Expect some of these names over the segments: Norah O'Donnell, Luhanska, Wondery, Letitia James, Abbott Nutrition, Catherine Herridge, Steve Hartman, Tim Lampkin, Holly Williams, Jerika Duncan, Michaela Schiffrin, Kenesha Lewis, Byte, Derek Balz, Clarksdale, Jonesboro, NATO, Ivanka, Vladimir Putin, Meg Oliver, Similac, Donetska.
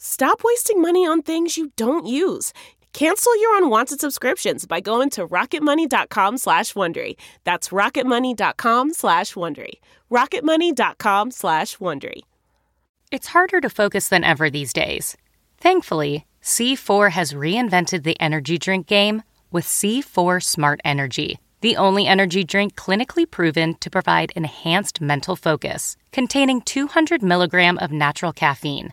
Stop wasting money on things you don't use. Cancel your unwanted subscriptions by going to rocketmoney.com/Wondery. That's rocketmoney.com/Wondery. rocketmoney.com/Wondery. It's harder to focus than ever these days. Thankfully, C4 has reinvented the energy drink game with C4 Smart Energy, the only energy drink clinically proven to provide enhanced mental focus, containing 200 milligrams of natural caffeine,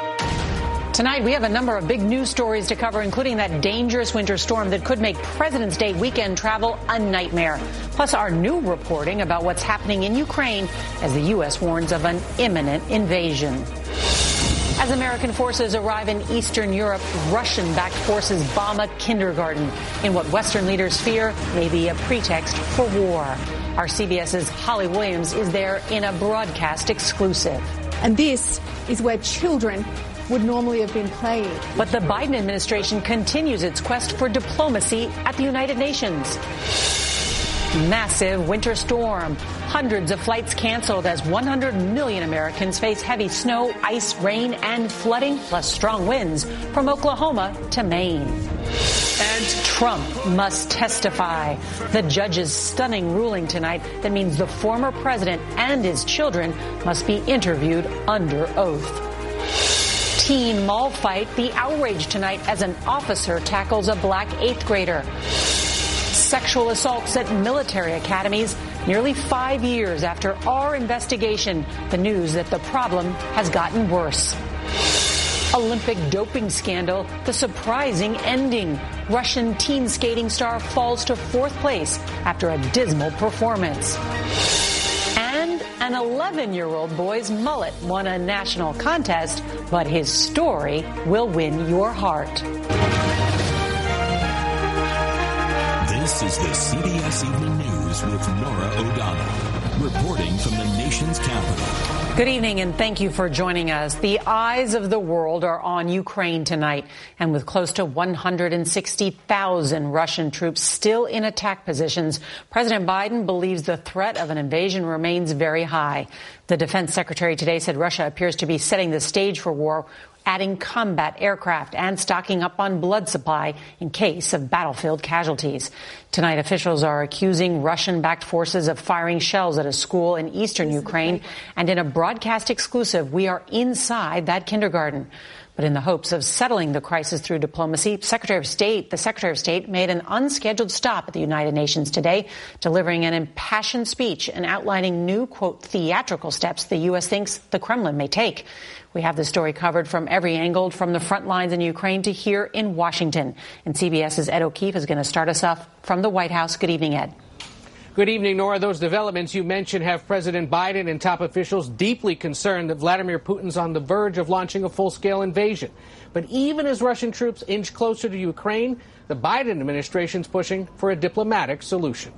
Tonight, we have a number of big news stories to cover, including that dangerous winter storm that could make President's Day weekend travel a nightmare. Plus, our new reporting about what's happening in Ukraine as the U.S. warns of an imminent invasion. As American forces arrive in Eastern Europe, Russian-backed forces bomb a kindergarten in what Western leaders fear may be a pretext for war. Our CBS's Holly Williams is there in a broadcast exclusive. And this is where children would normally have been playing. But the Biden administration continues its quest for diplomacy at the United Nations. Massive winter storm. Hundreds of flights canceled as 100 million Americans face heavy snow, ice, rain, and flooding, plus strong winds from Oklahoma to Maine. And Trump must testify. The judge's stunning ruling tonight that means the former president and his children must be interviewed under oath. Teen mall fight, the outrage tonight as an officer tackles a black 8th grader. Sexual assaults at military academies nearly 5 years after our investigation. The news that the problem has gotten worse. Olympic doping scandal, the surprising ending. Russian teen skating star falls to 4th place after a dismal performance. And an 11-year-old boy's mullet won a national contest, but his story will win your heart. This is the CBS Evening News with Norah O'Donnell, reporting from the nation's capital. Good evening, and thank you for joining us. The eyes of the world are on Ukraine tonight, and with close to 160,000 Russian troops still in attack positions, President Biden believes the threat of an invasion remains very high. The defense secretary today said Russia appears to be setting the stage for war, adding combat aircraft and stocking up on blood supply in case of battlefield casualties. Tonight, officials are accusing Russian-backed forces of firing shells at a school in eastern Ukraine. And in a broadcast exclusive, we are inside that kindergarten. But in the hopes of settling the crisis through diplomacy, the Secretary of State made an unscheduled stop at the United Nations today, delivering an impassioned speech and outlining new, quote, theatrical steps the U.S. thinks the Kremlin may take. We have the story covered from every angle, from the front lines in Ukraine to here in Washington. And CBS's Ed O'Keefe is going to start us off from the White House. Good evening, Ed. Good evening, Nora. Those developments you mentioned have President Biden and top officials deeply concerned that Vladimir Putin's on the verge of launching a full-scale invasion. But even as Russian troops inch closer to Ukraine, the Biden administration's pushing for a diplomatic solution.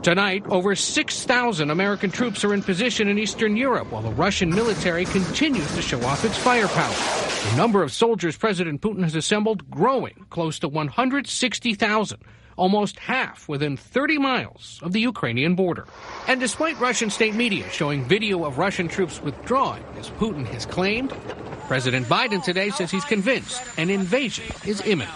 Tonight, over 6,000 American troops are in position in Eastern Europe, while the Russian military continues to show off its firepower. The number of soldiers President Putin has assembled growing, close to 160,000. almost half within 30 miles of the Ukrainian border. And despite Russian state media showing video of Russian troops withdrawing, as Putin has claimed, President Biden today says he's convinced an invasion is imminent.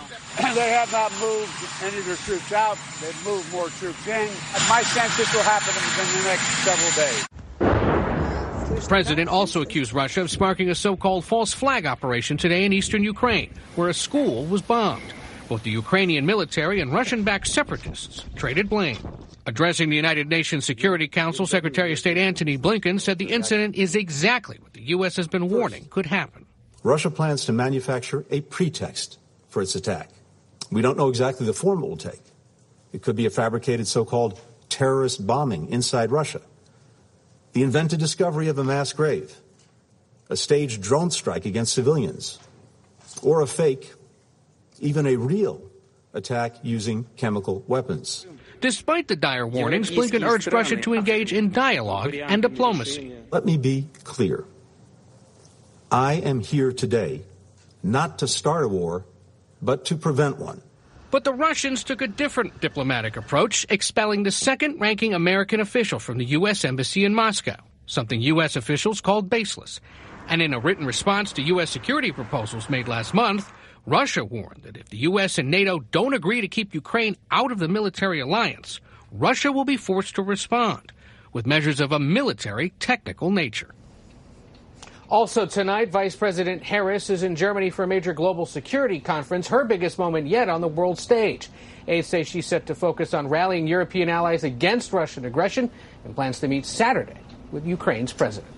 They have not moved any of their troops out. They've moved more troops in. My sense this will happen within the next several days. The president also accused Russia of sparking a so-called false flag operation today in eastern Ukraine, where a school was bombed. Both the Ukrainian military and Russian-backed separatists traded blame. Addressing the United Nations Security Council, Secretary of State Antony Blinken said the incident is exactly what the U.S. has been warning could happen. Russia plans to manufacture a pretext for its attack. We don't know exactly the form it will take. It could be a fabricated so-called terrorist bombing inside Russia, the invented discovery of a mass grave, a staged drone strike against civilians, or a fake, even a real, attack using chemical weapons. Despite the dire warnings, Blinken urged Russia to engage in dialogue and diplomacy. Let me be clear. I am here today not to start a war, but to prevent one. But the Russians took a different diplomatic approach, expelling the second-ranking American official from the U.S. Embassy in Moscow, something U.S. officials called baseless. And in a written response to U.S. security proposals made last month, Russia warned that if the U.S. and NATO don't agree to keep Ukraine out of the military alliance, Russia will be forced to respond with measures of a military technical nature. Also tonight, Vice President Harris is in Germany for a major global security conference, her biggest moment yet on the world stage. Aides say she's set to focus on rallying European allies against Russian aggression and plans to meet Saturday with Ukraine's president.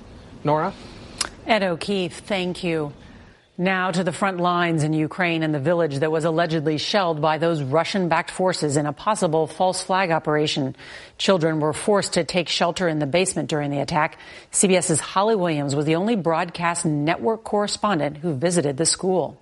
Norah? Ed O'Keefe, thank you. Now to the front lines in Ukraine and the village that was allegedly shelled by those Russian-backed forces in a possible false flag operation. Children were forced to take shelter in the basement during the attack. CBS's Holly Williams was the only broadcast network correspondent who visited the school.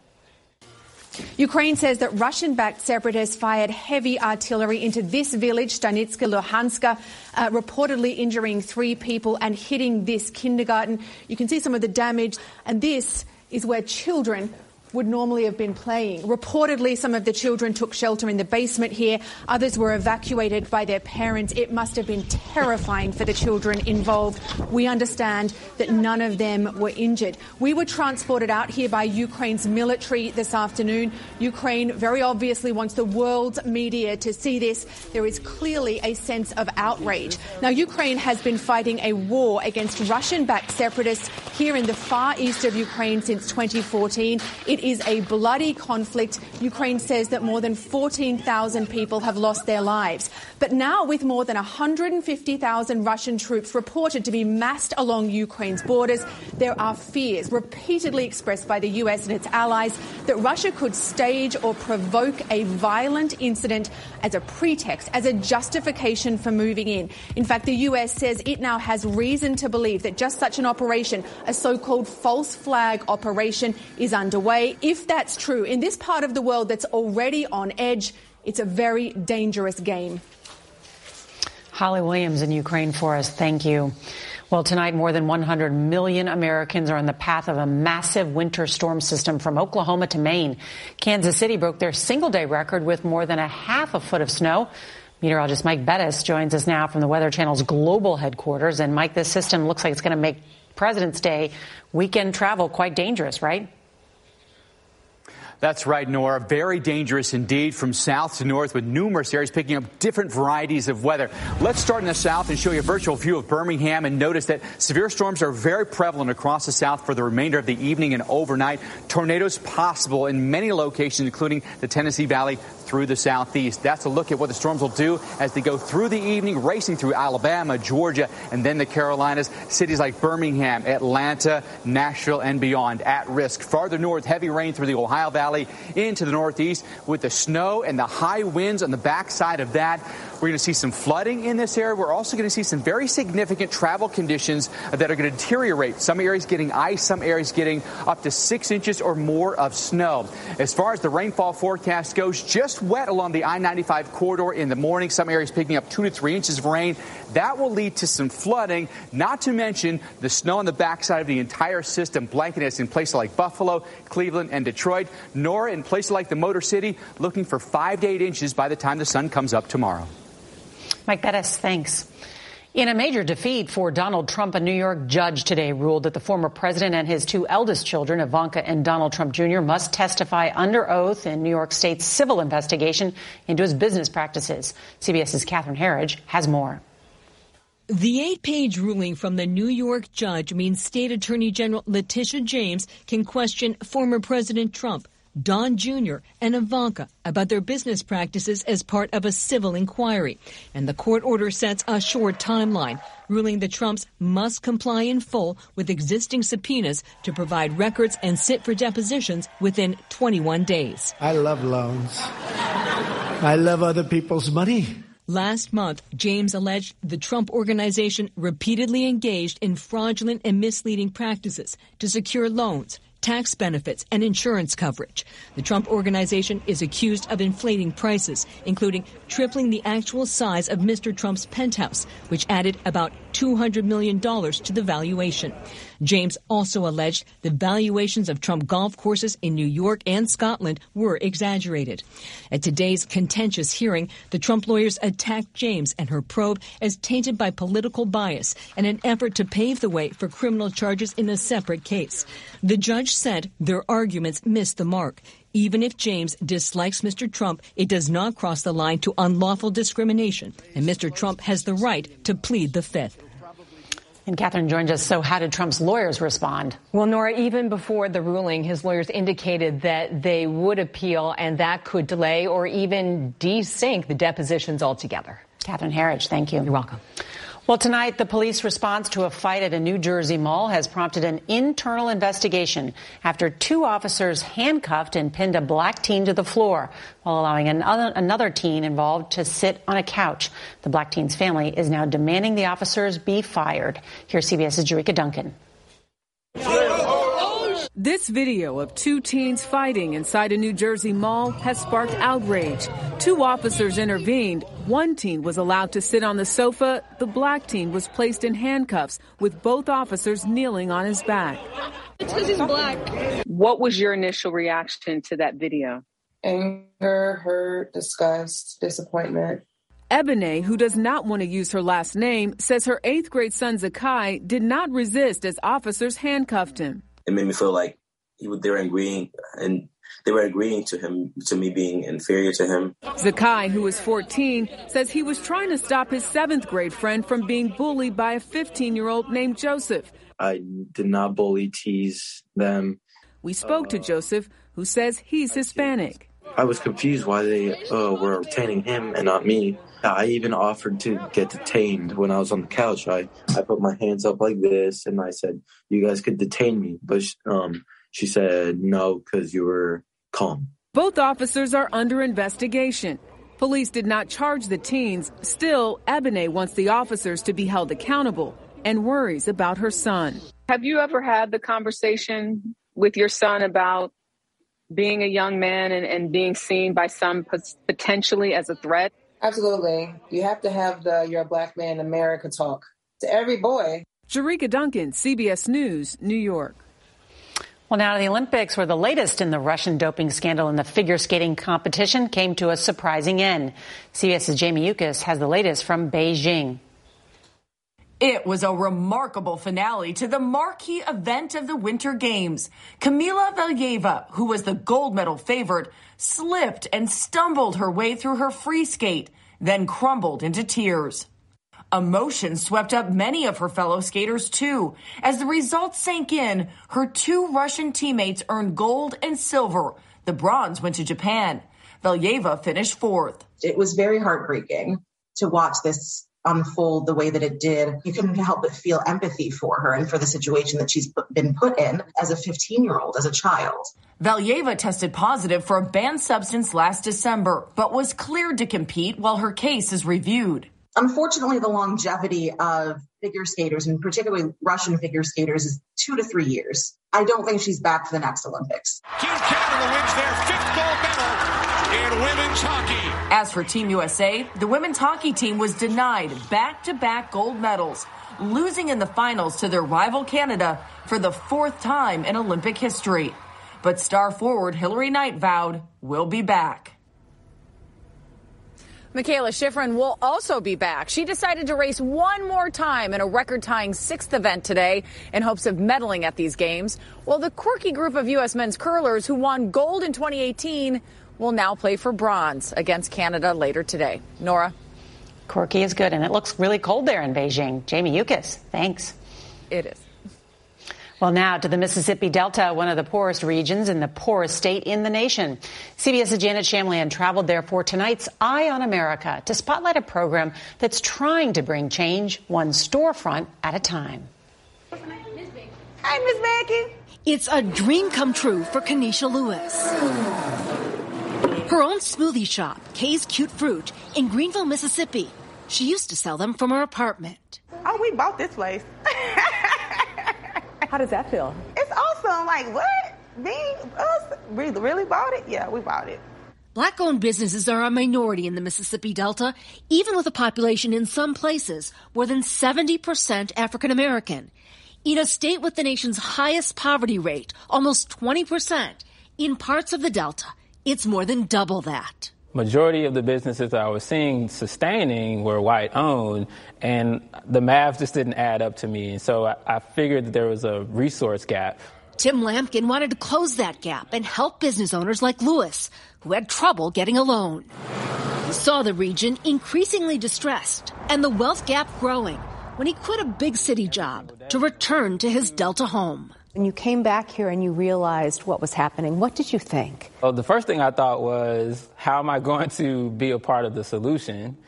Ukraine says that Russian-backed separatists fired heavy artillery into this village, Donetska, Luhanska, reportedly injuring 3 people and hitting this kindergarten. You can see some of the damage. And this is where children would normally have been playing. Reportedly, some of the children took shelter in the basement here. Others were evacuated by their parents. It must have been terrifying for the children involved. We understand that none of them were injured. We were transported out here by Ukraine's military this afternoon. Ukraine very obviously wants the world's media to see this. There is clearly a sense of outrage. Now, Ukraine has been fighting a war against Russian-backed separatists here in the far east of Ukraine since 2014. It is a bloody conflict. Ukraine says that more than 14,000 people have lost their lives. But now, with more than 150,000 Russian troops reported to be massed along Ukraine's borders, there are fears repeatedly expressed by the US and its allies that Russia could stage or provoke a violent incident as a pretext, as a justification for moving in. In fact, the US says it now has reason to believe that just such an operation, a so-called false flag operation, is underway. If that's true, in this part of the world that's already on edge, it's a very dangerous game. Holly Williams in Ukraine for us. Thank you. Well, tonight, more than 100 million Americans are on the path of a massive winter storm system from Oklahoma to Maine. Kansas City broke their single-day record with more than a half a foot of snow. Meteorologist Mike Bettis joins us now from the Weather Channel's global headquarters. And, Mike, this system looks like it's going to make President's Day weekend travel quite dangerous, right? That's right, Nora. Very dangerous indeed from south to north, with numerous areas picking up different varieties of weather. Let's start in the south and show you a virtual view of Birmingham and notice that severe storms are very prevalent across the south for the remainder of the evening and overnight. Tornadoes possible in many locations, including the Tennessee Valley through the southeast. That's a look at what the storms will do as they go through the evening, racing through Alabama, Georgia, and then the Carolinas. Cities like Birmingham, Atlanta, Nashville, and beyond at risk. Farther north, heavy rain through the Ohio Valley into the northeast with the snow and the high winds on the backside of that. We're going to see some flooding in this area. We're also going to see some very significant travel conditions that are going to deteriorate. Some areas getting ice, some areas getting up to 6 inches or more of snow. As far as the rainfall forecast goes, just wet along the I-95 corridor in the morning. Some areas picking up 2 to 3 inches of rain. That will lead to some flooding, not to mention the snow on the backside of the entire system, blanketing us in places like Buffalo, Cleveland, and Detroit. Norah, in places like the Motor City, looking for 5 to 8 inches by the time the sun comes up tomorrow. Mike Bettis, thanks. In a major defeat for Donald Trump, a New York judge today ruled that the former president and his two eldest children, Ivanka and Donald Trump Jr., must testify under oath in New York State's civil investigation into his business practices. CBS's Catherine Herridge has more. The 8-page ruling from the New York judge means State Attorney General Letitia James can question former President Trump, Don Jr., and Ivanka about their business practices as part of a civil inquiry. And the court order sets a short timeline, ruling the Trumps must comply in full with existing subpoenas to provide records and sit for depositions within 21 days. I love loans. I love other people's money. Last month, James alleged the Trump Organization repeatedly engaged in fraudulent and misleading practices to secure loans, tax benefits, and insurance coverage. The Trump Organization is accused of inflating prices, including tripling the actual size of Mr. Trump's penthouse, which added about $200 million to the valuation. James also alleged the valuations of Trump golf courses in New York and Scotland were exaggerated. At today's contentious hearing, the Trump lawyers attacked James and her probe as tainted by political bias and an effort to pave the way for criminal charges in a separate case. The judge said their arguments missed the mark. Even if James dislikes Mr. Trump, it does not cross the line to unlawful discrimination, and Mr. Trump has the right to plead the Fifth. And Catherine joins us. So how did Trump's lawyers respond? Well, Nora, even before the ruling, his lawyers indicated that they would appeal, and that could delay or even desync the depositions altogether. Catherine Herridge, thank you. You're welcome. Well, tonight, the police response to a fight at a New Jersey mall has prompted an internal investigation after two officers handcuffed and pinned a black teen to the floor while allowing another teen involved to sit on a couch. The black teen's family is now demanding the officers be fired. Here's CBS's Jerika Duncan. This video of two teens fighting inside a New Jersey mall has sparked outrage. Two officers intervened. One teen was allowed to sit on the sofa. The black teen was placed in handcuffs with both officers kneeling on his back. It's because he's black. What was your initial reaction to that video? Anger, hurt, disgust, disappointment. Ebony, who does not want to use her last name, says her 8th grade son, Zakai, did not resist as officers handcuffed him. It made me feel like they were agreeing to me being inferior to him. Zakai, who is 14, says he was trying to stop his 7th grade friend from being bullied by a 15-year-old named Joseph. I did not bully, tease them. We spoke to Joseph, who says he's Hispanic. I was confused why they were detaining him and not me. I even offered to get detained when I was on the couch. I put my hands up like this, and I said, you guys could detain me. But she said, no, because you were calm. Both officers are under investigation. Police did not charge the teens. Still, Ebony wants the officers to be held accountable and worries about her son. Have you ever had the conversation with your son about being a young man and being seen by some potentially as a threat? Absolutely. You have to have the "You're a Black Man in America" talk to every boy. Jerika Duncan, CBS News, New York. Well, now to the Olympics, where the latest in the Russian doping scandal in the figure skating competition came to a surprising end. CBS's Jamie Ucas has the latest from Beijing. It was a remarkable finale to the marquee event of the Winter Games. Kamila Valieva, who was the gold medal favorite, slipped and stumbled her way through her free skate, then crumbled into tears. Emotion swept up many of her fellow skaters, too. As the results sank in, her two Russian teammates earned gold and silver. The bronze went to Japan. Valieva finished 4th. It was very heartbreaking to watch this unfold the way that it did. You couldn't help but feel empathy for her and for the situation that she's been put in as a 15-year-old, as a child. Valieva tested positive for a banned substance last December, but was cleared to compete while her case is reviewed. Unfortunately, the longevity of figure skaters, and particularly Russian figure skaters, is 2 to 3 years. I don't think she's back for the next Olympics. Team Canada wins their 5th gold medal in women's hockey. As for Team USA, the women's hockey team was denied back-to-back gold medals, losing in the finals to their rival Canada for the 4th time in Olympic history. But star forward Hillary Knight vowed, "We'll be back." Michaela Schiffrin will also be back. She decided to race one more time in a record-tying 6th event today in hopes of medaling at these games. Well, the quirky group of U.S. men's curlers who won gold in 2018 will now play for bronze against Canada later today. Nora? Quirky is good, and it looks really cold there in Beijing. Jamie Yukas, thanks. It is. Well, now to the Mississippi Delta, one of the poorest regions and the poorest state in the nation. CBS's Janet Shamlian traveled there for tonight's Eye on America to spotlight a program that's trying to bring change one storefront at a time. Hi, Miss Becky. It's a dream come true for Kenesha Lewis. Her own smoothie shop, Kay's Cute Fruit, in Greenville, Mississippi. She used to sell them from her apartment. Oh, we bought this place. How does that feel? It's awesome. Like, what? Me? Us? We really bought it? Yeah, we bought it. Black-owned businesses are a minority in the Mississippi Delta, even with a population in some places more than 70% African-American. In a state with the nation's highest poverty rate, almost 20%, in parts of the Delta, it's more than double that. Majority of the businesses that I was seeing sustaining were white-owned, and the math just didn't add up to me, and so I figured that there was a resource gap. Tim Lampkin wanted to close that gap and help business owners like Lewis, who had trouble getting a loan. He saw the region increasingly distressed and the wealth gap growing when he quit a big city job to return to his Delta home. When you came back here and you realized what was happening, what did you think? Well, the first thing I thought was, how am I going to be a part of the solution?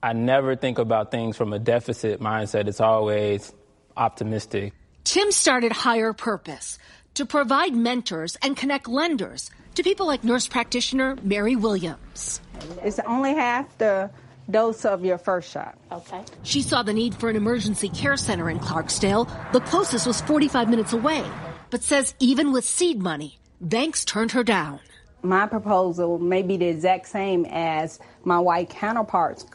I never think about things from a deficit mindset. It's always optimistic. Tim started Higher Purpose to provide mentors and connect lenders to people like nurse practitioner Mary Williams. It's only half the dose of your first shot. Okay. She saw the need for an emergency care center in Clarksdale. The closest was 45 minutes away, but says even with seed money, banks turned her down. My proposal may be the exact same as my white counterpart's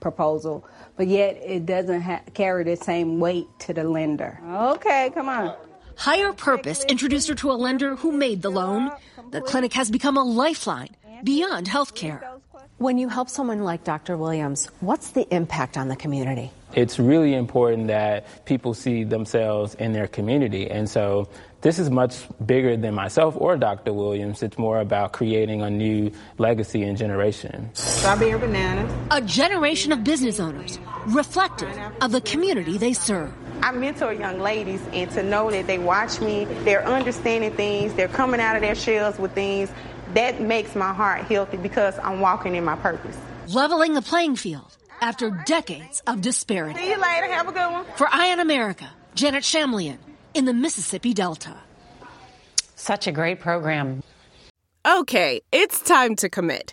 proposal, but yet it doesn't carry the same weight to the lender. Okay, come on. Higher Purpose introduced her to a lender who made the loan. The clinic has become a lifeline beyond healthcare. When you help someone like Dr. Williams, what's the impact on the community? It's really important that people see themselves in their community. And so this is much bigger than myself or Dr. Williams. It's more about creating a new legacy and generation. Strawberry bananas. A generation of business owners reflective of the community they serve. I mentor young ladies, and to know that they watch me, they're understanding things, they're coming out of their shells with things, that makes my heart healthy because I'm walking in my purpose. Leveling the playing field after decades of disparity. See you later. Have a good one. For Eye on America, Janet Shamlian in the Mississippi Delta. Such a great program. Okay, it's time to commit.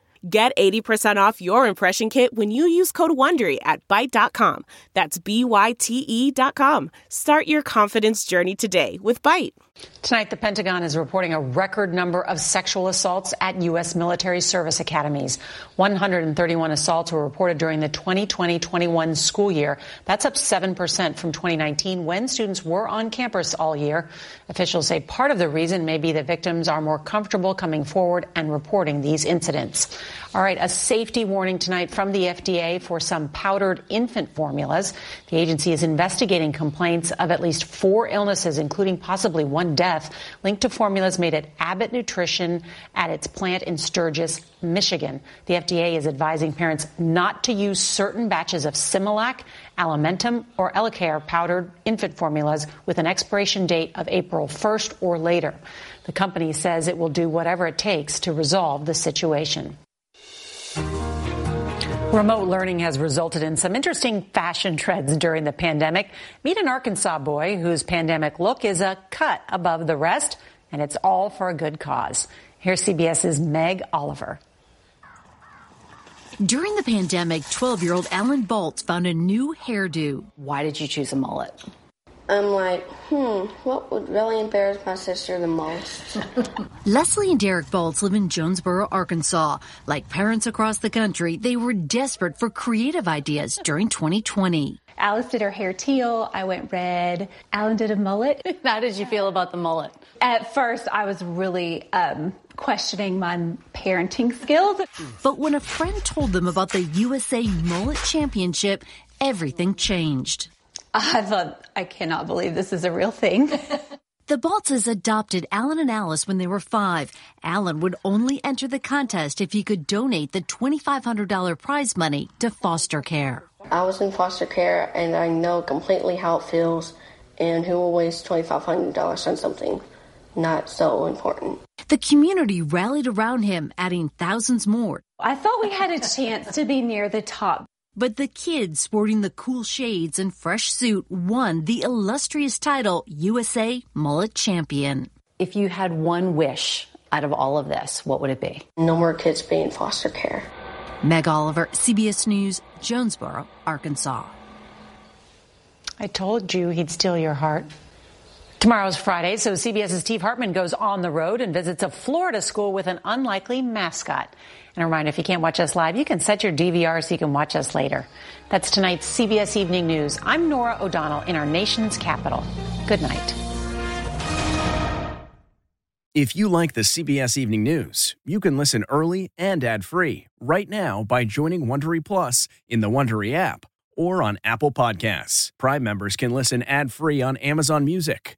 Get 80% off your impression kit when you use code WONDERY at Byte.com. That's BYTE.com. Start your confidence journey today with Byte. Tonight, the Pentagon is reporting a record number of sexual assaults at U.S. military service academies. 131 assaults were reported during the 2020-21 school year. That's up 7% from 2019, when students were on campus all year. Officials say part of the reason may be that victims are more comfortable coming forward and reporting these incidents. All right, a safety warning tonight from the FDA for some powdered infant formulas. The agency is investigating complaints of at least 4 illnesses, including possibly one on death linked to formulas made at Abbott Nutrition at its plant in Sturgis, Michigan. The FDA is advising parents not to use certain batches of Similac, Alimentum, or Elecare powdered infant formulas with an expiration date of April 1st or later. The company says it will do whatever it takes to resolve the situation. Remote learning has resulted in some interesting fashion trends during the pandemic. Meet an Arkansas boy whose pandemic look is a cut above the rest, and it's all for a good cause. Here's CBS's Meg Oliver. During the pandemic, 12-year-old Alan Boltz found a new hairdo. Why did you choose a mullet? I'm like, what would really embarrass my sister the most? Leslie and Derek Balz live in Jonesboro, Arkansas. Like parents across the country, they were desperate for creative ideas during 2020. Alice did her hair teal. I went red. Alan did a mullet. How did you feel about the mullet? At first, I was really questioning my parenting skills. But when a friend told them about the USA Mullet Championship, everything changed. I thought, I cannot believe this is a real thing. The Baltzes adopted Alan and Alice when they were 5. Alan would only enter the contest if he could donate the $2,500 prize money to foster care. I was in foster care, and I know completely how it feels, and who will waste $2,500 on something not so important. The community rallied around him, adding thousands more. I thought we had a chance to be near the top. But the kid sporting the cool shades and fresh suit won the illustrious title USA Mullet Champion. If you had one wish out of all of this, what would it be? No more kids being in foster care. Meg Oliver, CBS News, Jonesboro, Arkansas. I told you he'd steal your heart. Tomorrow's Friday, so CBS's Steve Hartman goes on the road and visits a Florida school with an unlikely mascot. And a reminder, if you can't watch us live, you can set your DVR so you can watch us later. That's tonight's CBS Evening News. I'm Norah O'Donnell in our nation's capital. Good night. If you like the CBS Evening News, you can listen early and ad-free right now by joining Wondery Plus in the Wondery app or on Apple Podcasts. Prime members can listen ad-free on Amazon Music.